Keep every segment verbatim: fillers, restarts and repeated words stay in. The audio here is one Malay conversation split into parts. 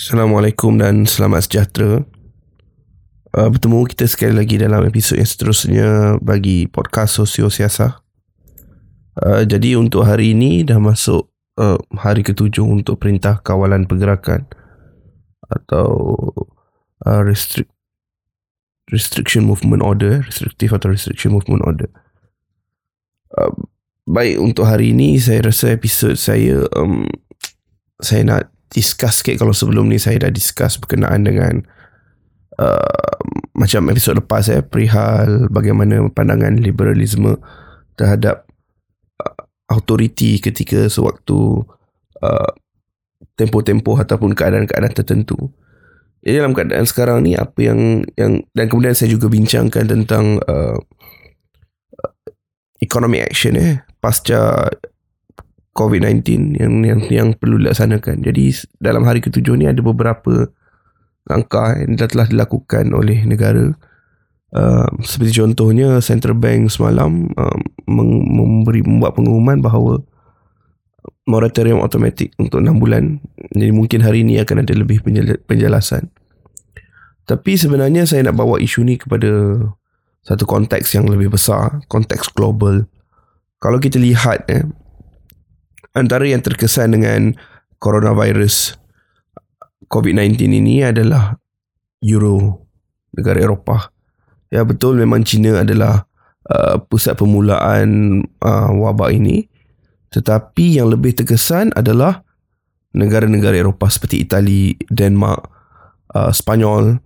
Assalamualaikum dan selamat sejahtera. Uh, bertemu kita sekali lagi dalam episod yang seterusnya bagi Podcast Sosio Siasa. Uh, jadi untuk hari ini dah masuk uh, hari ketujuh untuk Perintah Kawalan Pergerakan atau uh, restrict, Restriction Movement Order, restrictive atau Restriction Movement Order. Uh, baik, untuk hari ini saya rasa episod saya um, saya nak discuss sikit. Kalau sebelum ni saya dah discuss berkenaan dengan uh, macam episod lepas eh, perihal bagaimana pandangan liberalisme terhadap uh, autoriti ketika sewaktu uh, tempoh-tempoh ataupun keadaan-keadaan tertentu. Jadi dalam keadaan sekarang ni apa yang, yang dan kemudian saya juga bincangkan tentang uh, economic action eh pasca covid nineteen yang yang yang perlu dilaksanakan. Jadi dalam hari ketujuh ni ada beberapa langkah yang telah dilakukan oleh negara. Uh, seperti contohnya Central Bank semalam uh, memberi membuat pengumuman bahawa moratorium automatik untuk enam bulan. Jadi mungkin hari ini akan ada lebih penjelasan. Tapi sebenarnya saya nak bawa isu ni kepada satu konteks yang lebih besar, konteks global. Kalau kita lihat eh antara yang terkesan dengan coronavirus covid nineteen ini adalah Euro, negara Eropah. Ya, betul, memang China adalah uh, pusat permulaan uh, wabak ini. Tetapi yang lebih terkesan adalah negara-negara Eropah seperti Itali, Denmark, uh, Spanyol,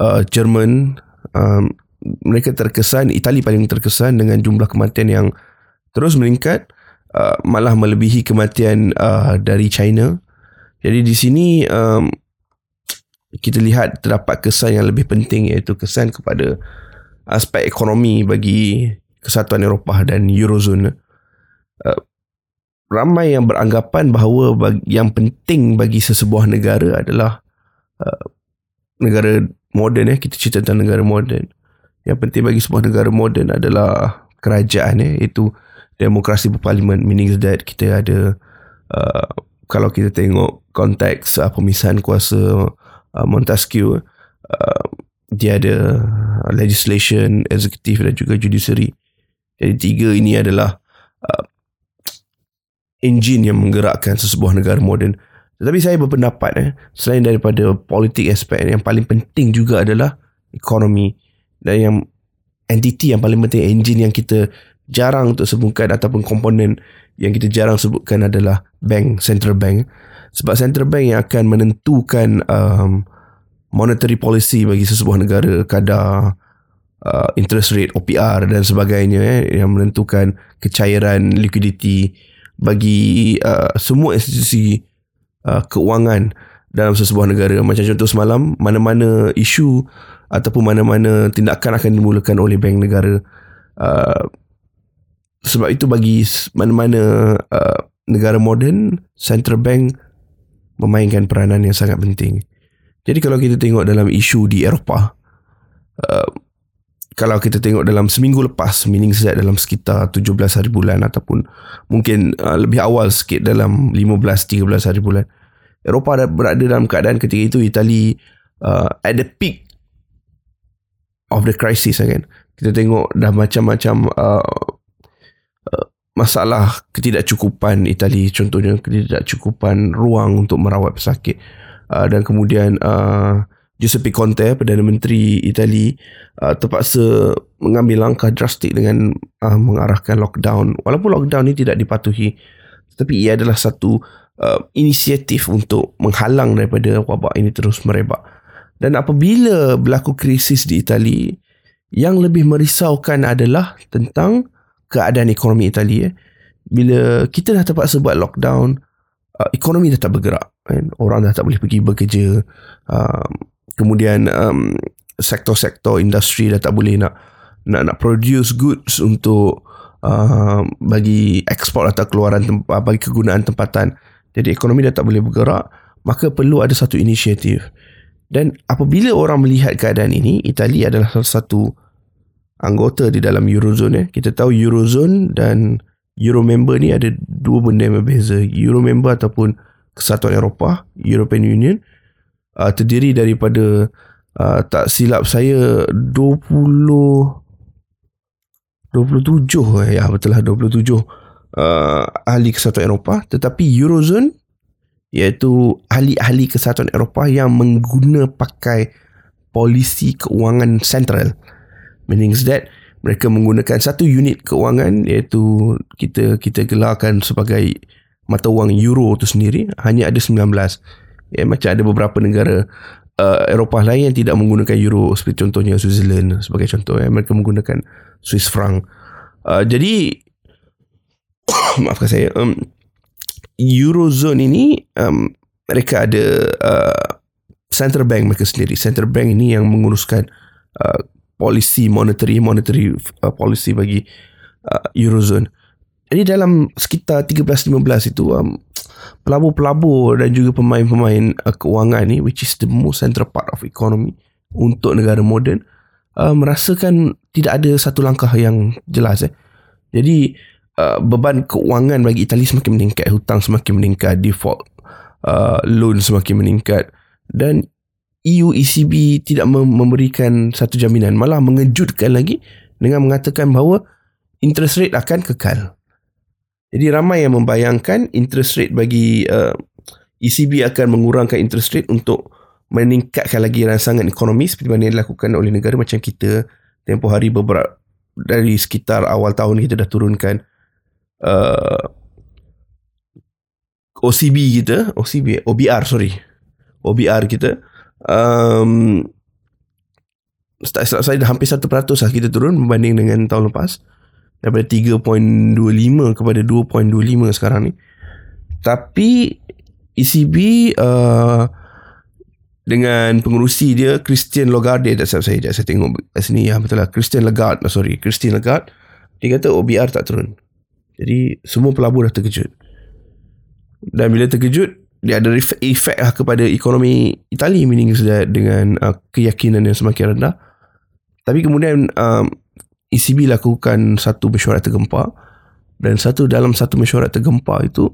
uh, Jerman. Um, mereka terkesan, Itali paling terkesan dengan jumlah kematian yang terus meningkat. Uh, malah melebihi kematian uh, dari China. Jadi di sini um, kita lihat terdapat kesan yang lebih penting, iaitu kesan kepada aspek ekonomi bagi Kesatuan Eropah dan Eurozone. Uh, ramai yang beranggapan bahawa bagi, yang penting bagi sesebuah negara adalah uh, negara moden. Eh. Kita cerita tentang negara moden. Yang penting bagi sebuah negara moden adalah kerajaan, eh, iaitu demokrasi berparlimen, meaning that kita ada uh, kalau kita tengok konteks uh, pemisahan kuasa uh, Montesquieu, uh, dia ada legislation, eksekutif dan juga judiciary. Jadi tiga ini adalah uh, enjin yang menggerakkan sesebuah negara moden. Tetapi saya berpendapat eh, selain daripada politik aspek, yang paling penting juga adalah ekonomi, dan yang entiti yang paling penting, enjin yang kita jarang untuk sebutkan ataupun komponen yang kita jarang sebutkan adalah bank, Central Bank. Sebab Central Bank yang akan menentukan um, monetary policy bagi sesebuah negara, kadar uh, interest rate, O P R dan sebagainya, eh, yang menentukan kecairan liquidity bagi uh, semua institusi uh, keuangan dalam sesebuah negara. Macam contoh semalam, mana-mana isu ataupun mana-mana tindakan akan dimulakan oleh bank negara. Uh, Sebab itu bagi mana-mana uh, negara moden, Central Bank memainkan peranan yang sangat penting. Jadi kalau kita tengok dalam isu di Eropah, uh, kalau kita tengok dalam seminggu lepas, meaning sejak dalam sekitar tujuh belas hari bulan ataupun mungkin uh, lebih awal sikit dalam lima belas tiga belas hari bulan, Eropah berada dalam keadaan ketika itu Itali uh, at the peak of the crisis kan. Kita tengok dah macam-macam uh, masalah ketidakcukupan Itali, contohnya ketidakcukupan ruang untuk merawat pesakit. Uh, dan kemudian uh, Giuseppe Conte, Perdana Menteri Itali, uh, terpaksa mengambil langkah drastik dengan uh, mengarahkan lockdown. Walaupun lockdown ini tidak dipatuhi, tetapi ia adalah satu uh, inisiatif untuk menghalang daripada wabak ini terus merebak. Dan apabila berlaku krisis di Itali, yang lebih merisaukan adalah tentang keadaan ekonomi Itali. eh. Bila kita dah terpaksa buat lockdown, uh, ekonomi dah tak bergerak kan? Orang dah tak boleh pergi bekerja. um, Kemudian um, sektor-sektor industri dah tak boleh nak Nak, nak produce goods untuk uh, bagi ekspor atau keluaran tem- bagi kegunaan tempatan. Jadi ekonomi dah tak boleh bergerak, maka perlu ada satu inisiatif. Dan apabila orang melihat keadaan ini, Itali adalah salah satu anggota di dalam Eurozone. eh. Kita tahu Eurozone dan Euro member ni ada dua benda yang berbeza. Euro member ataupun Kesatuan Eropah, European Union, uh, terdiri daripada uh, tak silap saya dua puluh dua puluh tujuh, ya betul lah dua puluh tujuh uh, ahli kesatuan Eropah, tetapi Eurozone iaitu ahli-ahli kesatuan Eropah yang mengguna pakai polisi keuangan sentral. Meaning that mereka menggunakan satu unit keuangan iaitu kita kita gelarkan sebagai mata wang euro tu sendiri. Hanya ada sembilan belas. Ya, macam ada beberapa negara uh, Eropah lain yang tidak menggunakan euro, seperti contohnya Switzerland sebagai contoh. Ya, mereka menggunakan Swiss franc. Uh, jadi maafkan saya. Um, Eurozone ini um, mereka ada uh, Central Bank mereka sendiri. Central Bank ini yang menguruskan uh, polisi monetary monetary uh, policy bagi uh, Eurozone. Jadi dalam sekitar tiga belas lima belas itu um, pelabur-pelabur dan juga pemain-pemain uh, keuangan ni, which is the most central part of economy untuk negara moden, uh, merasakan tidak ada satu langkah yang jelas. eh. Jadi Uh, beban keuangan bagi Itali semakin meningkat, hutang semakin meningkat, default uh, loan semakin meningkat, dan E U E C B tidak mem- memberikan satu jaminan, malah mengejutkan lagi dengan mengatakan bahawa interest rate akan kekal. Jadi ramai yang membayangkan interest rate bagi uh, E C B akan mengurangkan interest rate untuk meningkatkan lagi rangsangan ekonomi seperti mana yang dilakukan oleh negara macam kita tempoh hari. Beberapa dari sekitar awal tahun kita dah turunkan Uh, O C B kita, O C B, O B R sorry, O B R kita, um, saya dah hampir satu peratus lah kita turun berbanding dengan tahun lepas, daripada tiga perpuluhan dua lima kepada dua perpuluhan dua lima sekarang ni. Tapi E C B uh, dengan pengurusi dia Christian Lagarde, tak salah saya, saya tengok sini ya betul lah, Christian Lagarde, sorry Christian Lagarde, dia kata O B R tak turun. Jadi semua pelabur dah terkejut. Dan bila terkejut, dia ada efek lah kepada ekonomi Itali, meaning dengan uh, keyakinan yang semakin rendah. Tapi kemudian um, E C B lakukan satu mesyuarat tergempar, dan satu dalam satu mesyuarat tergempar itu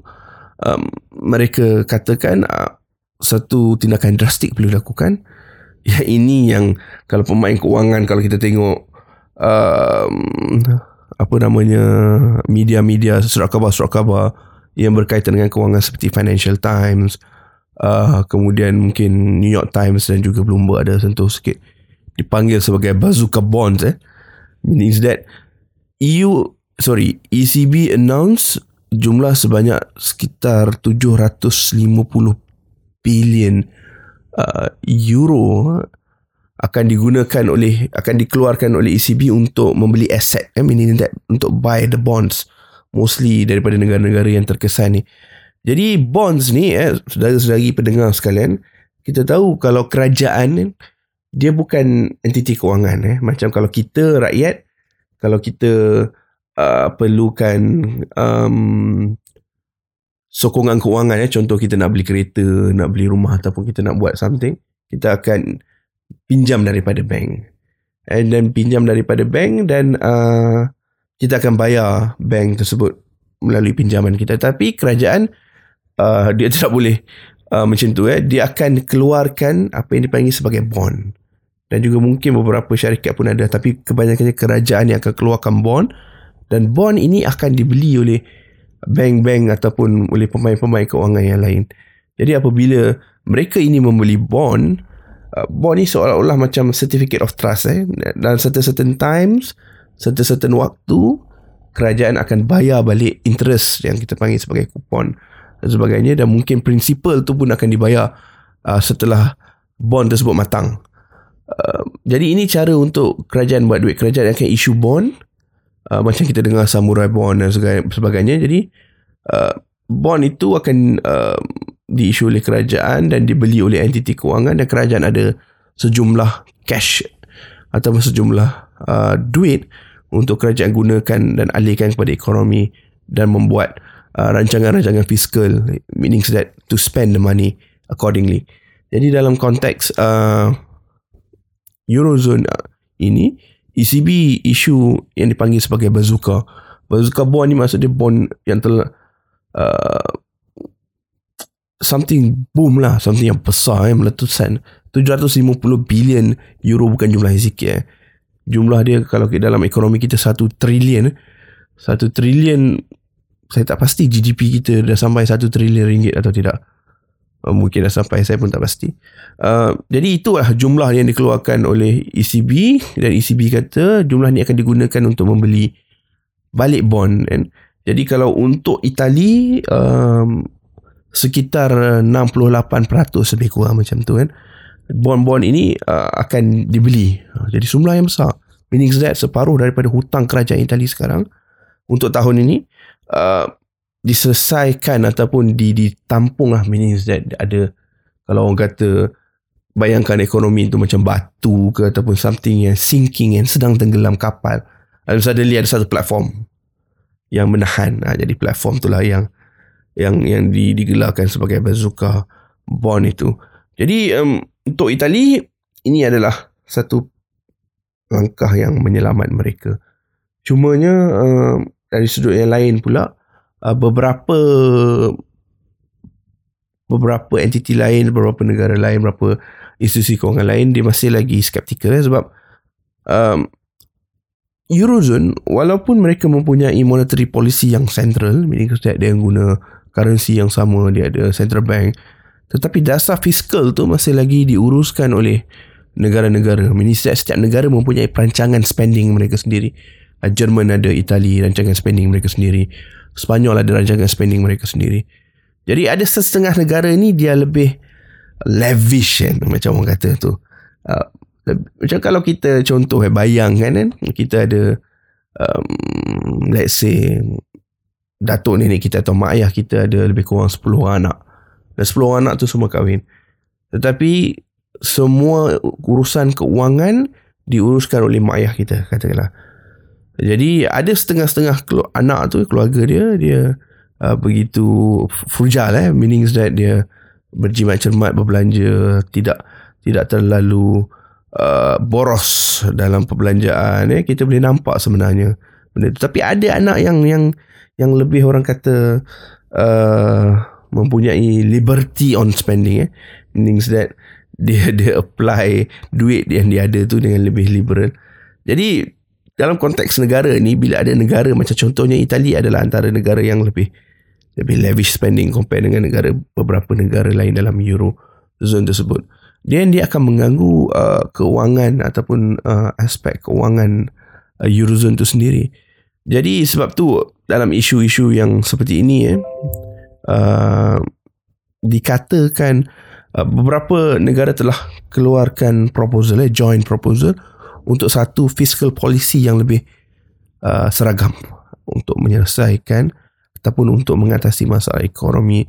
um, mereka katakan uh, satu tindakan drastik perlu dilakukan. Ya, ini yang kalau pemain kewangan, kalau kita tengok um, apa namanya media-media surat khabar-surat khabar yang berkaitan dengan kewangan seperti Financial Times, uh, kemudian mungkin New York Times dan juga Bloomberg ada sentuh sikit, dipanggil sebagai bazooka bonds. eh. Meaning that E U sorry E C B announce jumlah sebanyak sekitar tujuh ratus lima puluh bilion uh, euro akan digunakan oleh akan dikeluarkan oleh E C B untuk membeli aset, eh, meaning that untuk buy the bonds mostly daripada negara-negara yang terkesan ni. Jadi bonds ni, eh, saudara-saudari pendengar sekalian, kita tahu kalau kerajaan dia bukan entiti kewangan, eh macam kalau kita rakyat, kalau kita uh, perlukan um, sokongan kewangan, eh contoh kita nak beli kereta, nak beli rumah ataupun kita nak buat something, kita akan pinjam daripada bank, and then pinjam daripada bank dan uh, kita akan bayar bank tersebut melalui pinjaman kita. Tapi kerajaan uh, dia tidak boleh uh, macam tu, eh. Dia akan keluarkan apa yang dipanggil sebagai bond, dan juga mungkin beberapa syarikat pun ada, tapi kebanyakannya kerajaan yang akan keluarkan bond, dan bond ini akan dibeli oleh bank-bank ataupun oleh pemain-pemain kewangan yang lain. Jadi apabila mereka ini membeli bond, bond ni seolah-olah macam certificate of trust, eh. Dan certain-certain times, certain-certain waktu, kerajaan akan bayar balik interest yang kita panggil sebagai kupon dan sebagainya, dan mungkin principal tu pun akan dibayar uh, setelah bond tersebut matang. Uh, jadi ini cara untuk kerajaan buat duit. Kerajaan akan issue bond, uh, macam kita dengar samurai bond dan sebagainya. Jadi uh, bond itu akan uh, diisu oleh kerajaan dan dibeli oleh entiti kewangan, dan kerajaan ada sejumlah cash atau sejumlah uh, duit untuk kerajaan gunakan dan alihkan kepada ekonomi, dan membuat uh, rancangan-rancangan fiskal, meaning that to spend the money accordingly. Jadi dalam konteks uh, Eurozone ini, E C B isu yang dipanggil sebagai bazooka. Bazooka bond ni maksud dia bond yang telah uh, something boom lah, something yang besar eh, meletusan. Tujuh ratus lima puluh bilion euro bukan jumlah yang sikit eh. Jumlah dia kalau kita dalam ekonomi kita satu trilion, satu trilion, saya tak pasti G D P kita dah sampai satu trilion ringgit atau tidak. Mungkin dah sampai, saya pun tak pasti. Uh, jadi itulah jumlah yang dikeluarkan oleh E C B, dan E C B kata jumlah ni akan digunakan untuk membeli balik bond. And, jadi kalau untuk Itali, um, sekitar enam puluh lapan peratus lebih kurang macam tu kan. Bond-bond ini uh, akan dibeli. Jadi jumlah yang besar. Meaning that separuh daripada hutang kerajaan Itali sekarang untuk tahun ini uh, diselesaikan ataupun ditampung lah. Meaning that ada, kalau orang kata bayangkan ekonomi itu macam batu ke ataupun something yang sinking, yang sedang tenggelam kapal, dan suddenly ada satu platform yang menahan. Ha, jadi platform itulah yang yang yang digelarkan sebagai bazooka bond itu. Jadi um, untuk Itali ini adalah satu langkah yang menyelamat mereka. Cumanya um, dari sudut yang lain pula, beberapa beberapa entiti lain, beberapa negara lain, beberapa institusi kewangan lain, dia masih lagi skeptikal eh, sebab um, Eurozone, walaupun mereka mempunyai monetary policy yang central, meaning setiap dia guna currency yang sama, dia ada central bank, tetapi dasar fiskal tu masih lagi diuruskan oleh negara-negara. Meaning setiap negara mempunyai perancangan spending mereka sendiri. Jerman ada, Itali rancangan spending mereka sendiri, Spanyol ada rancangan spending mereka sendiri. Jadi ada setengah negara ni dia lebih lavish kan, macam orang kata tu. Uh, lebih, macam kalau kita contoh bayangkan kan, kita ada um, let's say datuk nenek kita atau mak ayah kita ada lebih kurang sepuluh orang anak. Dan sepuluh orang anak tu semua kahwin. Tetapi semua urusan keuangan diuruskan oleh mak ayah kita, katakanlah. Jadi ada setengah-setengah anak tu, keluarga dia, dia uh, begitu frugal eh, meaning that dia berjimat cermat berbelanja, tidak tidak terlalu uh, boros dalam perbelanjaan eh. Kita boleh nampak sebenarnya benda tu. Tapi ada anak yang yang yang lebih orang kata uh, mempunyai liberty on spending eh, meaning that dia dia apply duit yang dia ada tu dengan lebih liberal. Jadi dalam konteks negara ni, bila ada negara macam contohnya Itali adalah antara negara yang lebih lebih lavish spending compare dengan negara beberapa negara lain dalam Eurozone tersebut, dan dia akan mengganggu uh, kewangan ataupun uh, aspek kewangan uh, Eurozone tu sendiri. Jadi sebab tu dalam isu-isu yang seperti ini eh, uh, dikatakan uh, beberapa negara telah keluarkan proposal, eh, joint proposal untuk satu fiscal policy yang lebih uh, seragam untuk menyelesaikan ataupun untuk mengatasi masalah ekonomi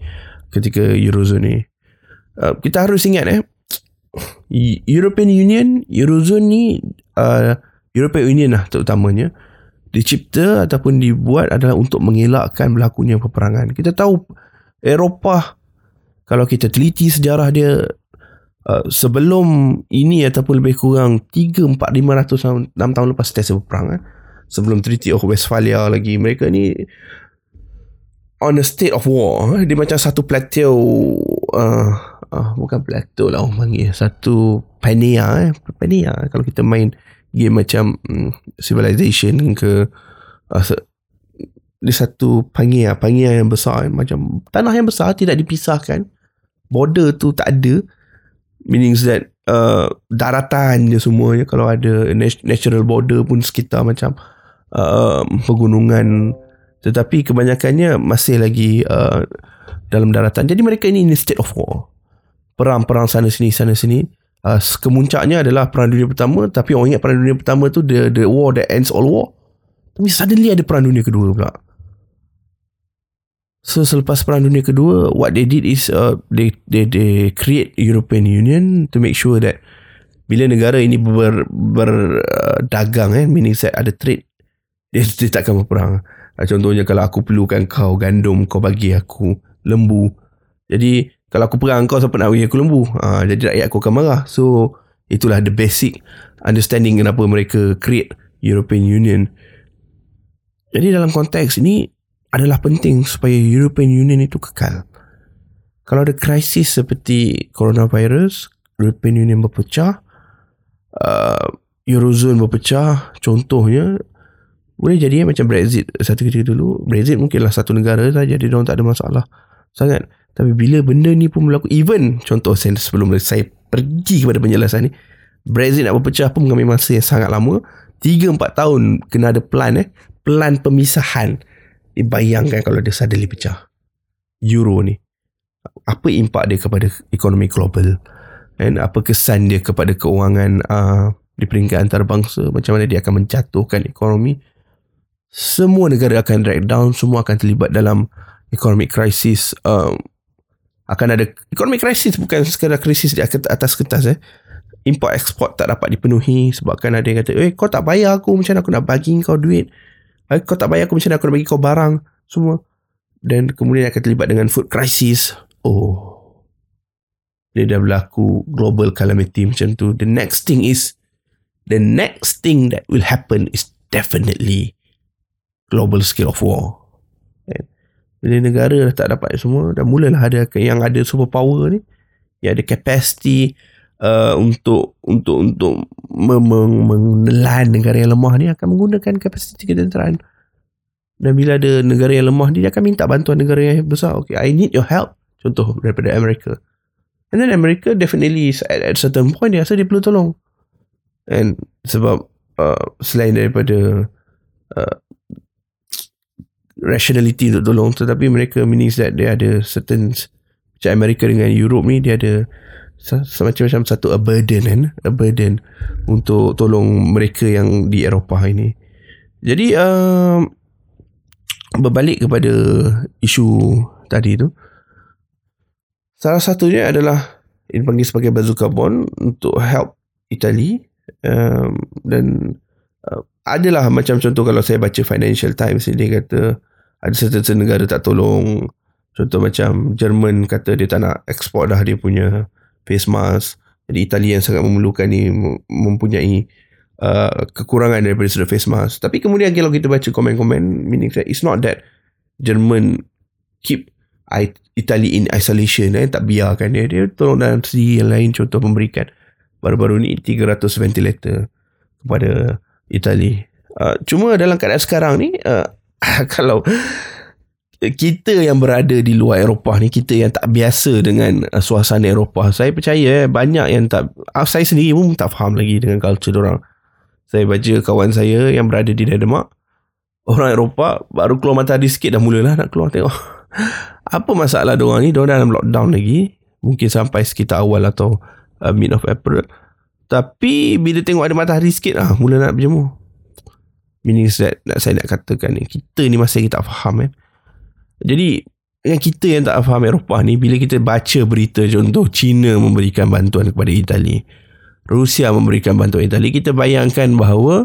ketika Eurozone ni. Uh, kita harus ingat eh, European Union, Eurozone ni, uh, European Union lah terutamanya, dicipta ataupun dibuat adalah untuk mengelakkan berlakunya peperangan. Kita tahu Eropah, kalau kita teliti sejarah dia, Uh, sebelum ini ataupun lebih kurang tiga, empat, lima ratus enam tahun lepas setiap perang eh. Sebelum Treaty of Westphalia lagi, mereka ni on a state of war eh. Dia macam satu plateau, uh, uh, bukan plateau lah orang panggil, satu panea eh. Panea kalau kita main game macam um, Civilization ke, uh, dia satu panea panea yang besar eh. Macam tanah yang besar, tidak dipisahkan, border tu tak ada. Meaning that uh, daratan je semuanya. Kalau ada natural border pun sekitar macam uh, pegunungan, tetapi kebanyakannya masih lagi uh, dalam daratan. Jadi mereka ini in state of war, perang-perang sana sini sana sini. Uh, kemuncaknya adalah Perang Dunia Pertama. Tapi orang ingat Perang Dunia Pertama tu the, the war that ends all war. Tapi suddenly ada Perang Dunia Kedua pula. So selepas Perang Dunia Kedua, what they did is uh, they they they create European Union to make sure that bila negara ini ber, berdagang eh, meaning that ada trade, dia, dia takkan berperang. Uh, contohnya kalau aku perlukan kau gandum, kau bagi aku lembu. Jadi kalau aku perang kau, siapa nak bagi aku lembu? Uh, jadi rakyat aku akan marah. So itulah the basic understanding kenapa mereka create European Union. Jadi dalam konteks ini adalah penting supaya European Union itu kekal. Kalau ada krisis seperti coronavirus, European Union berpecah, uh, Eurozone berpecah contohnya, boleh jadi macam Brexit satu ketika dulu. Brexit mungkinlah satu negara saja, dia orang tak ada masalah sangat. Tapi bila benda ni pun berlaku, even contoh saya sebelum saya pergi kepada penjelasan ni, Brexit nak berpecah pun mengambil masa yang sangat lama, tiga empat tahun kena ada plan eh plan pemisahan. Dibayangkan kalau dia suddenly pecah euro ni, apa impak dia kepada ekonomi global, dan apa kesan dia kepada kewangan uh, di peringkat antarabangsa, macam mana dia akan menjatuhkan ekonomi. Semua negara akan drag down, semua akan terlibat dalam economic crisis. Um, akan ada economic crisis, bukan sekadar krisis di atas kertas eh. Import export tak dapat dipenuhi sebabkan ada yang kata, "Eh, kau tak bayar aku, macam mana aku nak bagi kau duit? Eh, kau tak bayar aku, macam mana aku nak bagi kau barang?" Semua. Dan kemudian akan terlibat dengan food crisis. Oh. Dia dah berlaku global calamity macam tu. The next thing is the next thing that will happen is definitely global scale of war. Bila negara dah tak dapat semua, dah mulalah ada yang ada superpower ni, yang ada capacity uh, untuk untuk untuk menelan negara yang lemah ni, akan menggunakan kapasiti ketenteraan. Dan bila ada negara yang lemah ni, dia akan minta bantuan negara yang besar. Okay, I need your help. Contoh daripada Amerika. And then Amerika definitely at, at certain point dia rasa dia perlu tolong. And sebab uh, selain daripada uh, rationality untuk tolong, tetapi mereka means that dia ada certain, macam Amerika dengan Europe ni, dia ada macam-macam satu a burden kan? a burden untuk tolong mereka yang di Eropah ini. Jadi um, berbalik kepada isu tadi tu, salah satunya adalah dipanggil sebagai bazooka bond untuk help Itali. Um, dan uh, adalah macam contoh, kalau saya baca Financial Times ni, dia kata ada certain negara tak tolong. Contoh macam Jerman kata dia tak nak ekspor dah dia punya face mask. Jadi Itali yang sangat memerlukan ni mempunyai uh, kekurangan daripada sudut face mask. Tapi kemudian kalau kita baca komen-komen, meaning that it's not that Jerman keep Itali in isolation, eh, tak biarkan dia. Dia tolong dalam segi yang lain. Contoh memberikan baru-baru ni tiga ratus ventilator kepada Itali. Uh, cuma dalam keadaan sekarang ni, uh, kalau kita yang berada di luar Eropah ni, kita yang tak biasa dengan uh, suasana Eropah, saya percaya eh, banyak yang tak, uh, saya sendiri pun tak faham lagi dengan culture diorang. Saya baca kawan saya yang berada di Denmark, orang Eropah, baru keluar matahari sikit dah mulalah nak keluar tengok apa masalah diorang ni. Diorang dalam lockdown lagi, mungkin sampai sekitar awal atau uh, mid of April. Tapi bila tengok ada matahari sikit, ah, mula nak berjemur. Meaning that, saya nak katakan ni, kita ni masih kita tak faham kan. Jadi yang kita yang tak faham Eropah ni, bila kita baca berita contoh China memberikan bantuan kepada Itali, Rusia memberikan bantuan Itali, kita bayangkan bahawa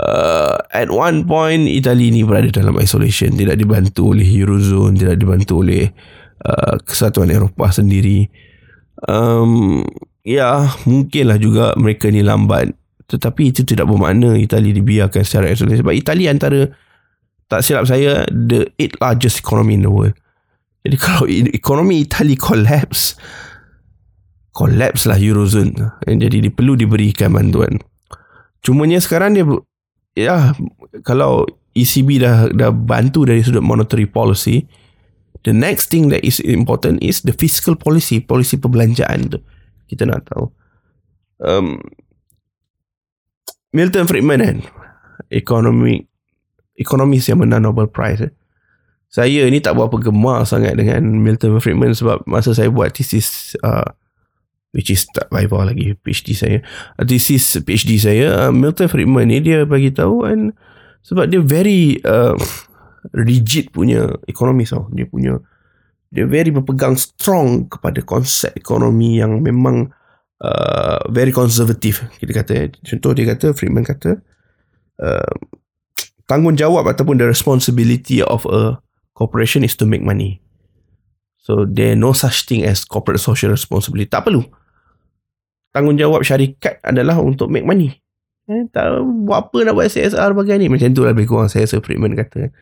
uh, at one point Itali ni berada dalam isolation, tidak dibantu oleh Eurozone, tidak dibantu oleh uh, Kesatuan Eropah sendiri. Um, ya, mungkinlah juga mereka ni lambat, tetapi itu tidak bermakna Itali dibiarkan secara isolasi. Sebab Itali antara, tak silap saya, the eighth largest economy in the world. Jadi kalau ekonomi Itali collapse, collapse lah Eurozone. Jadi dia perlu diberikan bantuan. Cumanya sekarang dia, ya, kalau E C B dah dah bantu dari sudut monetary policy, the next thing that is important is the fiscal policy, polisi perbelanjaan tu. Kita nak tahu. Um, Milton Friedman kan, economic ekonomis yang menang Nobel Prize. Eh. Saya ni tak berapa gemar sangat dengan Milton Friedman sebab masa saya buat thesis, uh, which is tak viva lagi PhD saya. Uh, thesis PhD saya, uh, Milton Friedman ni dia bagi tahu kan, sebab dia very uh, rigid punya ekonomis. Oh. Dia punya, dia very berpegang strong kepada konsep ekonomi yang memang uh, very conservative. Kita kata, eh. Contoh dia kata, Friedman kata, uh, tanggungjawab ataupun the responsibility of a corporation is to make money. So there no such thing as corporate social responsibility. Tak perlu. Tanggungjawab syarikat adalah untuk make money. Eh, tak buat apa nak buat C S R bagai ni. Macam tu lah lebih kurang saya, Sir Friedman kata.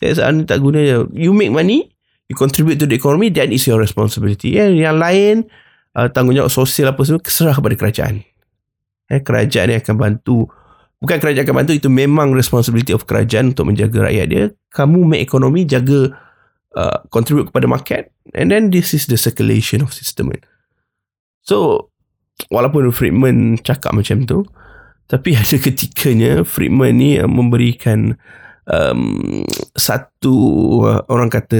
C S R ni tak guna je. You make money, you contribute to the economy, then it's your responsibility. Eh, yang lain, uh, tanggungjawab sosial apa semua, serah kepada kerajaan. Eh, kerajaan yang akan bantu. Bukan kerajaan akan bantu, itu memang responsibility of kerajaan untuk menjaga rakyat dia. Kamu make ekonomi, jaga, uh, contribute kepada market. And then this is the circulation of system. So, walaupun Friedman cakap macam tu, tapi ada ketikanya Friedman ni memberikan um, satu orang kata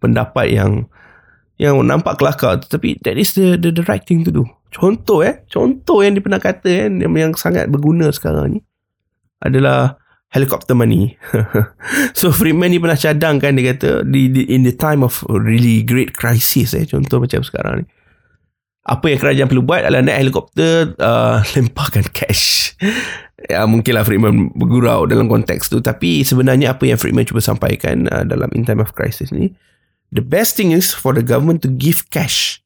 pendapat yang yang nampak kelakar, tapi that is the, the the right thing to do. Contoh eh, contoh yang dia pernah kata eh, yang, yang sangat berguna sekarang ni adalah helicopter money. So Friedman ni pernah cadangkan, dia kata di, di, in the time of really great crisis eh, contoh macam sekarang ni, apa yang kerajaan perlu buat adalah naik helikopter, uh, lemparkan cash. Ya, mungkinlah Friedman bergurau dalam konteks tu, tapi sebenarnya apa yang Friedman cuba sampaikan uh, dalam in time of crisis ni, the best thing is for the government to give cash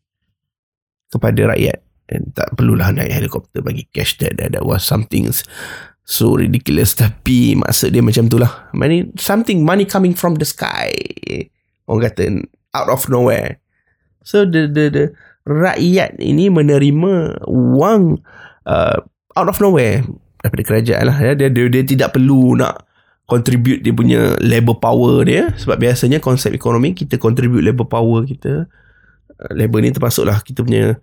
kepada rakyat. And tak perlulah naik helikopter bagi cash. That, that, that was something so ridiculous, tapi maksud dia macam tu lah. Money, something, money coming from the sky, orang kata, out of nowhere. So the the the rakyat ini menerima wang uh, out of nowhere daripada kerajaan lah. Dia, dia, dia tidak perlu nak contribute dia punya labour power dia, sebab biasanya konsep ekonomi kita contribute labour power kita. Uh, labour ni termasuklah kita punya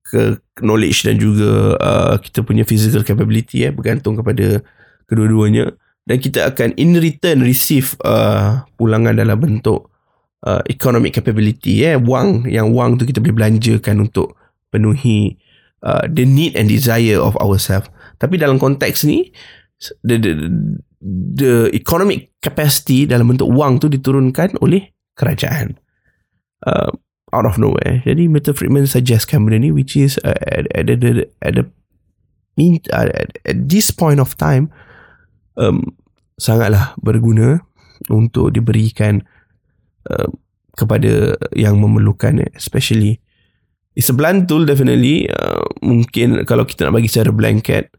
ke knowledge dan juga uh, kita punya physical capability, eh, bergantung kepada kedua-duanya, dan kita akan in return receive uh, pulangan dalam bentuk Uh, economic capability, eh, wang, yang wang tu kita boleh belanjakan untuk penuhi uh, the need and desire of ourselves. Tapi dalam konteks ni, the, the, the economic capacity dalam bentuk wang tu diturunkan oleh kerajaan uh, out of nowhere. Jadi Milton Friedman suggestkan benda ni, which is uh, at, at, at, at, at, the, at, at this point of time um, sangatlah berguna untuk diberikan Uh, kepada yang memerlukan, eh, especially. It's a blunt tool definitely. Uh, mungkin kalau kita nak bagi secara blanket,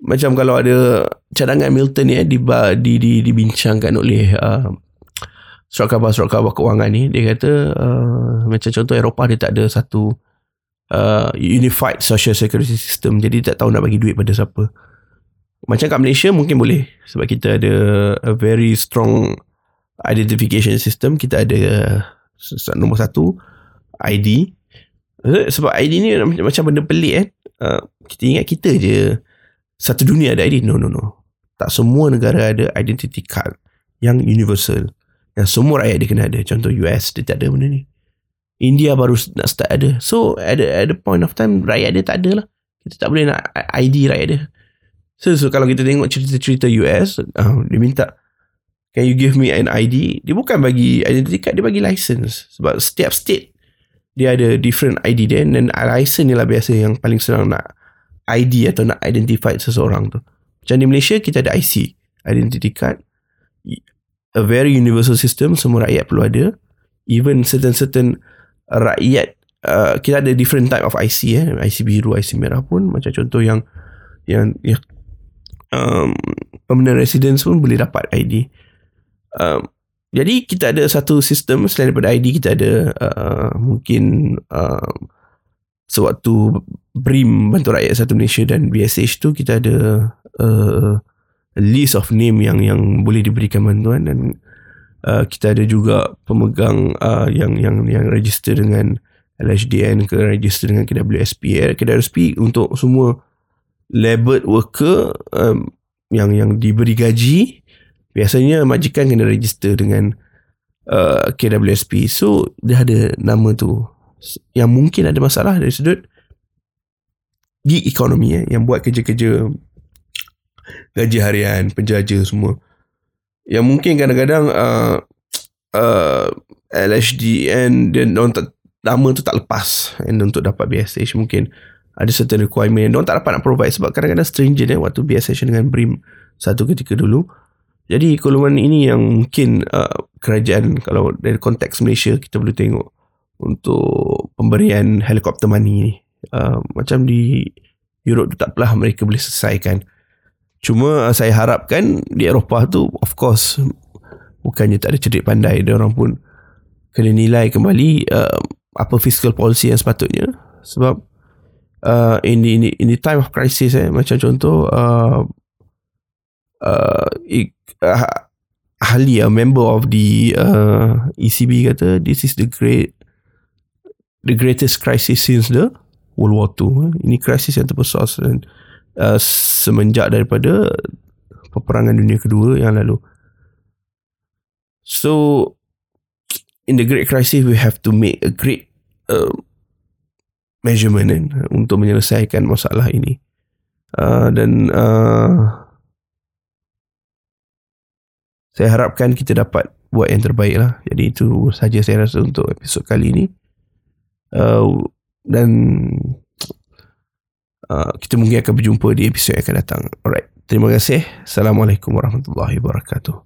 macam kalau ada cadangan Milton ni eh, di, di, dibincangkan oleh uh, surat khabar-surat khabar kewangan ni, dia kata uh, macam contoh Eropah, dia tak ada satu uh, unified social security system, jadi tak tahu nak bagi duit pada siapa. Macam kat Malaysia mungkin boleh, sebab kita ada a very strong identification system. Kita ada nombor satu I D. Sebab I D ni macam benda pelik eh. Uh, kita ingat kita je satu dunia ada I D. No, no, no. Tak semua negara ada identity card yang universal, yang semua rakyat dia kena ada. Contoh U S, dia tak ada benda ni. India baru nak start ada. So at the, at the point of time, rakyat dia tak ada lah. Kita tak boleh nak I D rakyat dia. So, so kalau kita tengok cerita-cerita U S, uh, dia minta, can you give me an I D? Dia bukan bagi identity card, dia bagi license. Sebab setiap state dia ada different I D dia, dan license ni lah biasa yang paling senang nak I D atau nak identify seseorang tu. Macam di Malaysia, kita ada I C, identity card, a very universal system, semua rakyat perlu ada. Even certain-certain rakyat, uh, kita ada different type of I C, eh. I C biru, I C merah pun. Macam contoh yang yang, yang um, permanent residence pun boleh dapat I D. Um, jadi kita ada satu sistem. Selain daripada I D, kita ada uh, mungkin uh, sewaktu BRIM, Bantu Rakyat Satu Malaysia, dan B S H tu, kita ada uh, list of name yang yang boleh diberikan bantuan, dan uh, kita ada juga pemegang uh, yang yang yang register dengan L H D N ke, register dengan K W S P. K W S P untuk semua laboured worker um, yang yang diberi gaji. Biasanya majikan kena register dengan uh, K W S P. So, dia ada nama tu. Yang mungkin ada masalah dari sudut gig ekonomi, eh, yang buat kerja-kerja gaji harian, penjaja semua. Yang mungkin kadang-kadang uh, uh, L H D N dan nama tu tak lepas. And untuk dapat B S H mungkin ada certain requirement yang mereka tak dapat nak provide, sebab kadang-kadang stringent eh, waktu B S H dengan BRIM satu ketika dulu. Jadi golongan ini yang mungkin uh, kerajaan, kalau dari konteks Malaysia, kita perlu tengok untuk pemberian helikopter money ni. Uh, macam di Europe tu takpelah mereka boleh selesaikan. Cuma uh, saya harapkan di Eropah tu, of course, bukannya tak ada cerdik pandai, dia orang pun kena nilai kembali uh, apa fiscal policy yang sepatutnya. Sebab uh, in, the, in, the, in the time of crisis eh, macam contoh uh, uh, ik, uh, ahli, a member of the uh, E C B kata this is the great the greatest crisis since the World War Two. Ini krisis yang terbesar dan uh, semenjak daripada peperangan dunia kedua yang lalu. So in the great crisis we have to make a great uh, measurement eh, untuk menyelesaikan masalah ini. Uh, dan uh, saya harapkan kita dapat buat yang terbaik lah. Jadi itu saja saya rasa untuk episod kali ini. Uh, dan uh, kita mungkin akan berjumpa di episod yang akan datang. Alright. Terima kasih. Assalamualaikum warahmatullahi wabarakatuh.